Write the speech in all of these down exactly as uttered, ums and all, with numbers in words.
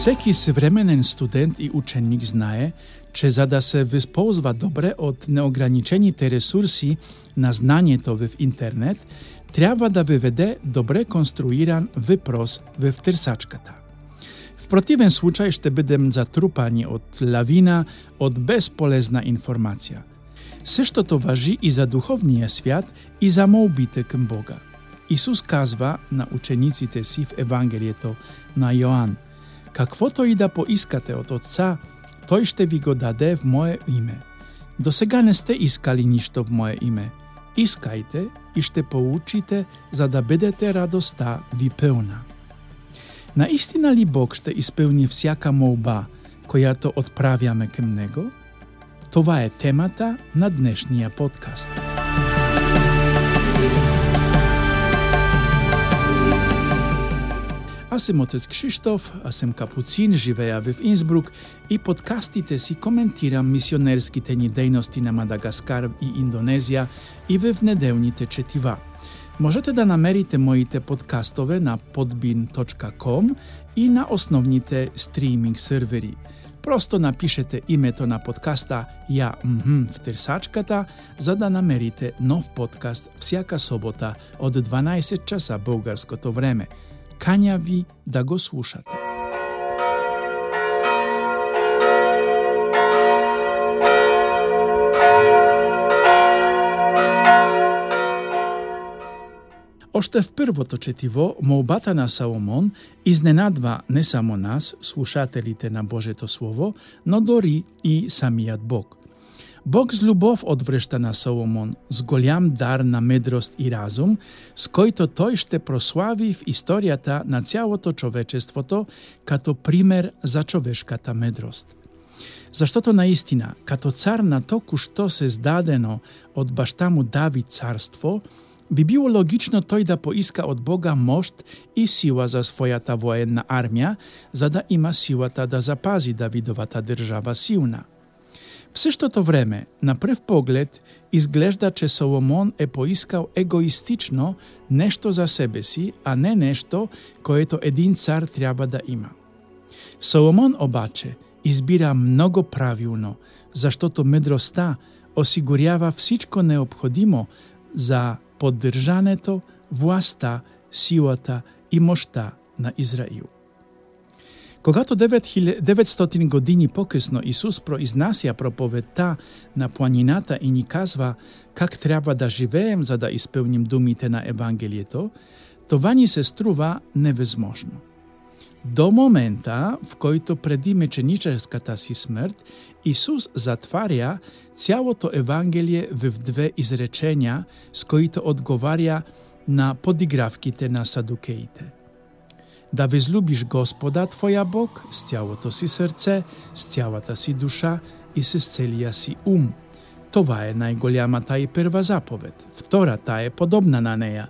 Всеки съвременен студент и ученик знае, че за да се възползва добре от неограничените ресурси на знанието в интернет, трябва да въведе добре конструиран въпрос в търсачката. W przeciwnym случай ще бъдем затрупани от лавина, от безполезна информация. Същото важи и за духовния свят, и за молбите към Бога. Исус казва на учениците си в Евангелието на Йоан: каквото и да поискате от Отца, Той ще ви го даде в Мое име. Досега не сте искали нищо в Мое име. Искайте и ще получите, за да бъдете радостта ви пълна. Naistina li Bóg ще изпълни всяка молба, която отправяме към Него? Това е темата на днешния подкаст. Аз съм отец Кшиштоф, аз съм капуцин, живея в Инсбрук и подкастите си коментирам мисионерските ни дейности на Мадагаскар и Индонезия и в неделните четива. Możete da namerite moite podcastowe na podbin dot com i na osnovnite streaming serwery. Prosto napiszete imię to na podcasta ja mhm w tyrsaczkata, zada namerite now podcast wsiaka sobota od dwanaście czasa bułgarsko to vreme. Kania vi da go słuszate. Още в първото четиво, молбата на Соломон изненадва не само нас, слушателите на Божието Слово, но дори и самият Бог. Бог с любов отвръща на Соломон с голям дар на мъдрост и разум, с който той ще прослави в историята на цялото човечеството като пример за човешката мъдрост. Защото наистина, като цар на току-що създадено от баща му Давид царство, by było logiczno to, da poiska od Boga mość i siła za swoja ta wojenna armia, zada ima siła ta da zapazi Dawidowa ta drżawa silna. Wsyż to to wreme, na prw pogled, izgleżda, czy Solomon e poiskał egoistyczno nešto za sebe si, a ne nešto, koje to jedin car trzeba da ima. Solomon obacze, izbira mnogo pravilno, za što to mydrosta osigurjava wszystko neobchodimo za podržane to własta, siłata i moszta na Izraelu. Kogato devetstotin godini pokysno Isus proiznasja propoveta na planinata i ni kazwa, kak trzeba da żywejem zada ispełnim dumite na Ewangelieto, to wani sestruwa newyzmożno. Do momenta, w kojto predimy czyniczerska ta si smrt, Isus zatwarja ciało to Ewangelię w dwie izreczenia, z kojto odgowarja na podigrawki te na Sadukeji te. Da wyzlubisz Gospoda Twoja Bóg, z ciało to si serce, z ciała ta si dusza i z celia si um. Towa je najgoljama ta je pierwa zapowiedź, wtora ta je podobna na neja.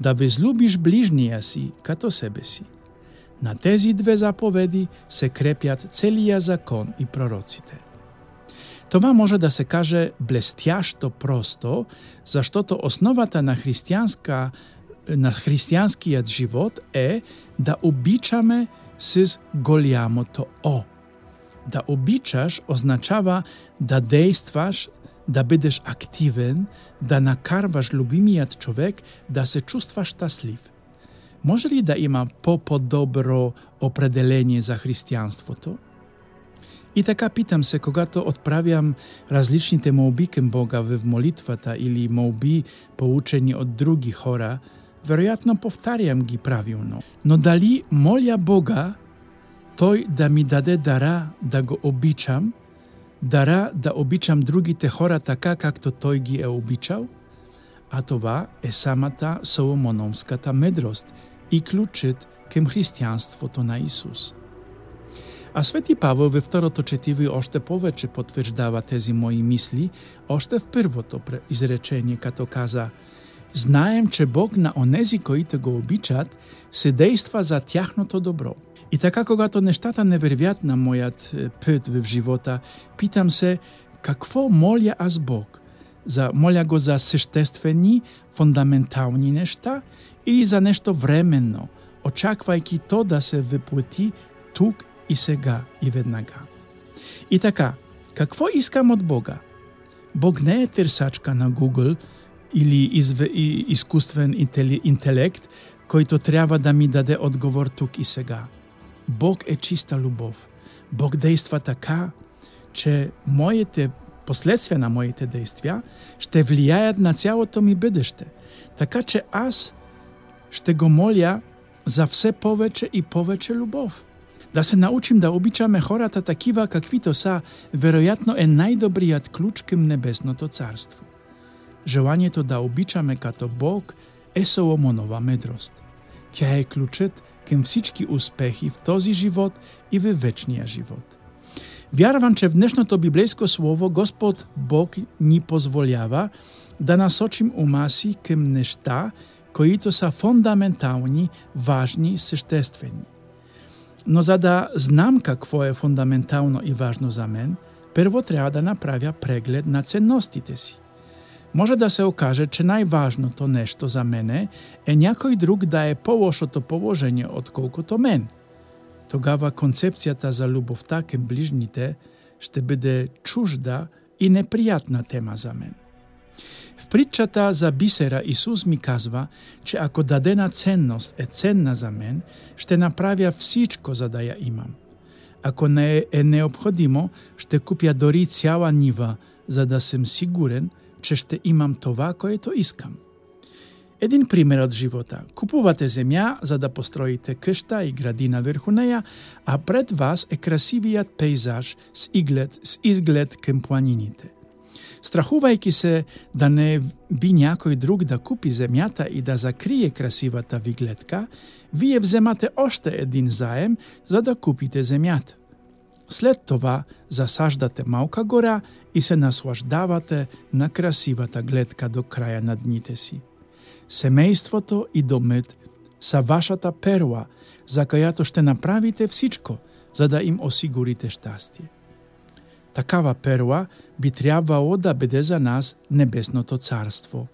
Da wyzlubisz bliźnija si, kato sebe si. Na tezi dwie zapowiedzi se krepiat celia zakon i prorocite. Towa może da se każe blestiaż to prosto, zaż to to osnowa ta na chrystianska, na chrystianski jad żywot e, da obiczamy sys goliamo to o. Da obiczasz oznaczawa da dejstwasz, da bydysz aktywen, da nakarwasz lubimi jad człowiek, da se czustwasz ta sliw. Może li da ima popodobro opredelenie za chrystianstwo to? I taka pitam se, koga to odprawiam razliczni te mołbi kem Boga w molitwa ta ili mołbi pouczeni od drugi chora, verojatno powtarzam gi prawilno. No dali molja Boga, toj da mi dade dara, da go obiczam, dara da obiczam drugi te chora taka, jak to toj gi e obiczał? A towa e sama ta solomonowska ta mędrost i kluczyt kem chrystianstwo to na Isus. A Sveti Paweł we wtorotoczytywy ošte poweczy potwierdzawa tezi mojej misli, ošte w pierwotno pre izreczenie kato kaza: znajem, czy Bóg na onezi koji tego obiczat, sydejstwa zatiachno to dobro. I taka koga to neštata neverwiatna mojat pyt w żywota, pitam se, kakwo molja as Bóg? Za molja go za sysztestweni, fundamentalni neszta ili za nešto vremeno, očakvajki to da se vypłyti tuk и сега, и веднага. И така, какво искам от Бога? Бог не е търсачка на Google или изкуствен интелект, който трябва да ми даде отговор тук и сега. Бог е чиста любов. Бог действа така, че моите последствия на моите действия ще влияят на цялото ми бъдеще. Така че аз ще го моля за все повече и повече любов. Да се научим да обичаме хората такива, каквито са, вероятно е най-добрият ключ към небесното царство. Желанието да обичаме като Бог е Соломонова мъдрост. Тя е ключът към всички успехи в този живот и във вечния живот. Вярвам, че в днешното библейско слово Господ Бог ни позволява да насочим ума си към неща, които са фундаментални, важни, съществени. Но за да знам какво е фундаментално и важно за мен, първо трябва да направя преглед на ценностите си. Може да се окаже, че най-важното нещо за мене е някой друг да е по-лошото положение, отколкото мен. Тогава концепцията за любовта към ближните ще бъде чужда и неприятна тема за мен. В притчата за бисера Исус ми казва, че ако дадена ценност е ценна за мен, ще направя всичко, за да я имам. Ако не е необходимо, ще купя дори цяла нива, за да съм сигурен, че ще имам това, което искам. Един пример от живота. Купувате земя, за да построите къща и градина върху нея, а пред вас е красивият пейзаж с изглед, с изглед към планините. Страхувайки се да не би някой друг да купи земята и да закрие красивата вигледка, вие вземате още един заем, за да купите земята. След това засаждате малка гора и се наслаждавате на красивата гледка до края на дните си. Семейството и домът са вашата перла, за която ще направите всичко, за да им осигурите щастие. Такава перла би трябвало да бъде за нас небесното царство.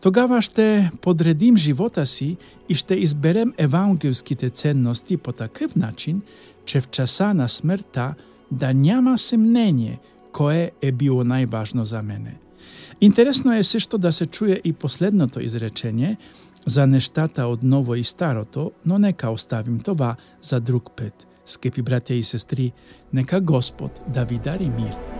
Тогава ще подредим живота си и ще изберем евангелските ценности по такъв начин, че в часа на смъртта да няма съмнение кое е било най-важно за мене. Интересно е също да се чуе и последното изречение за нещата от ново и старото, но нека оставим това за друг път. Скъпи братя и сестри, нека Господ да ви дари мир.